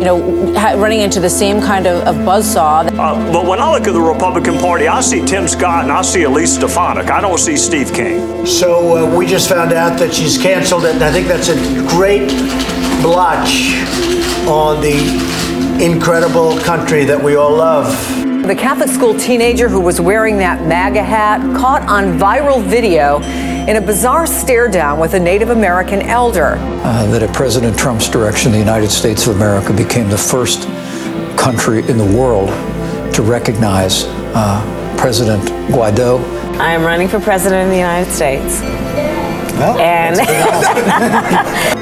you know, running into the same kind of buzzsaw. But when I look at the Republican Party, I see Tim Scott and I see Elise Stefanik. I don't see Steve King. So we just found out that she's canceled it, and I think that's a great blotch on the incredible country that we all love. The Catholic school teenager who was wearing that MAGA hat caught on viral video in a bizarre stare down with a Native American elder. That at President Trump's direction, the United States of America became the first country in the world to recognize President Guaidó. I am running for president of the United States. Well, and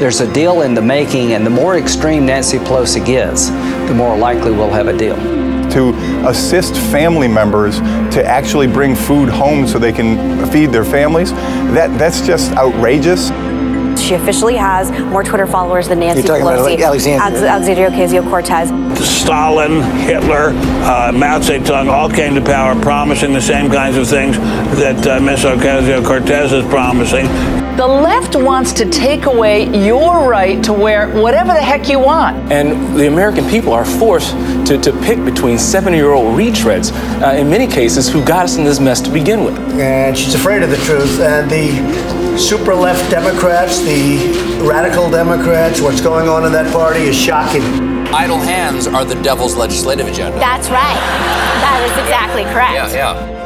there's a deal in the making, and the more extreme Nancy Pelosi gets, the more likely we'll have a deal. To assist family members to actually bring food home so they can feed their families, that's just outrageous. She officially has more Twitter followers than Nancy Pelosi, Alexandria Ocasio-Cortez. Stalin, Hitler, Mao Tse Tung all came to power promising the same kinds of things that Ms. Ocasio-Cortez is promising. The left wants to take away your right to wear whatever the heck you want. And the American people are forced to pick between 70-year-old retreads, in many cases, who got us in this mess to begin with. And she's afraid of the truth. And the super-left Democrats, the radical Democrats, what's going on in that party is shocking. Idle hands are the devil's legislative agenda. That's right. That is exactly correct. Yeah, yeah.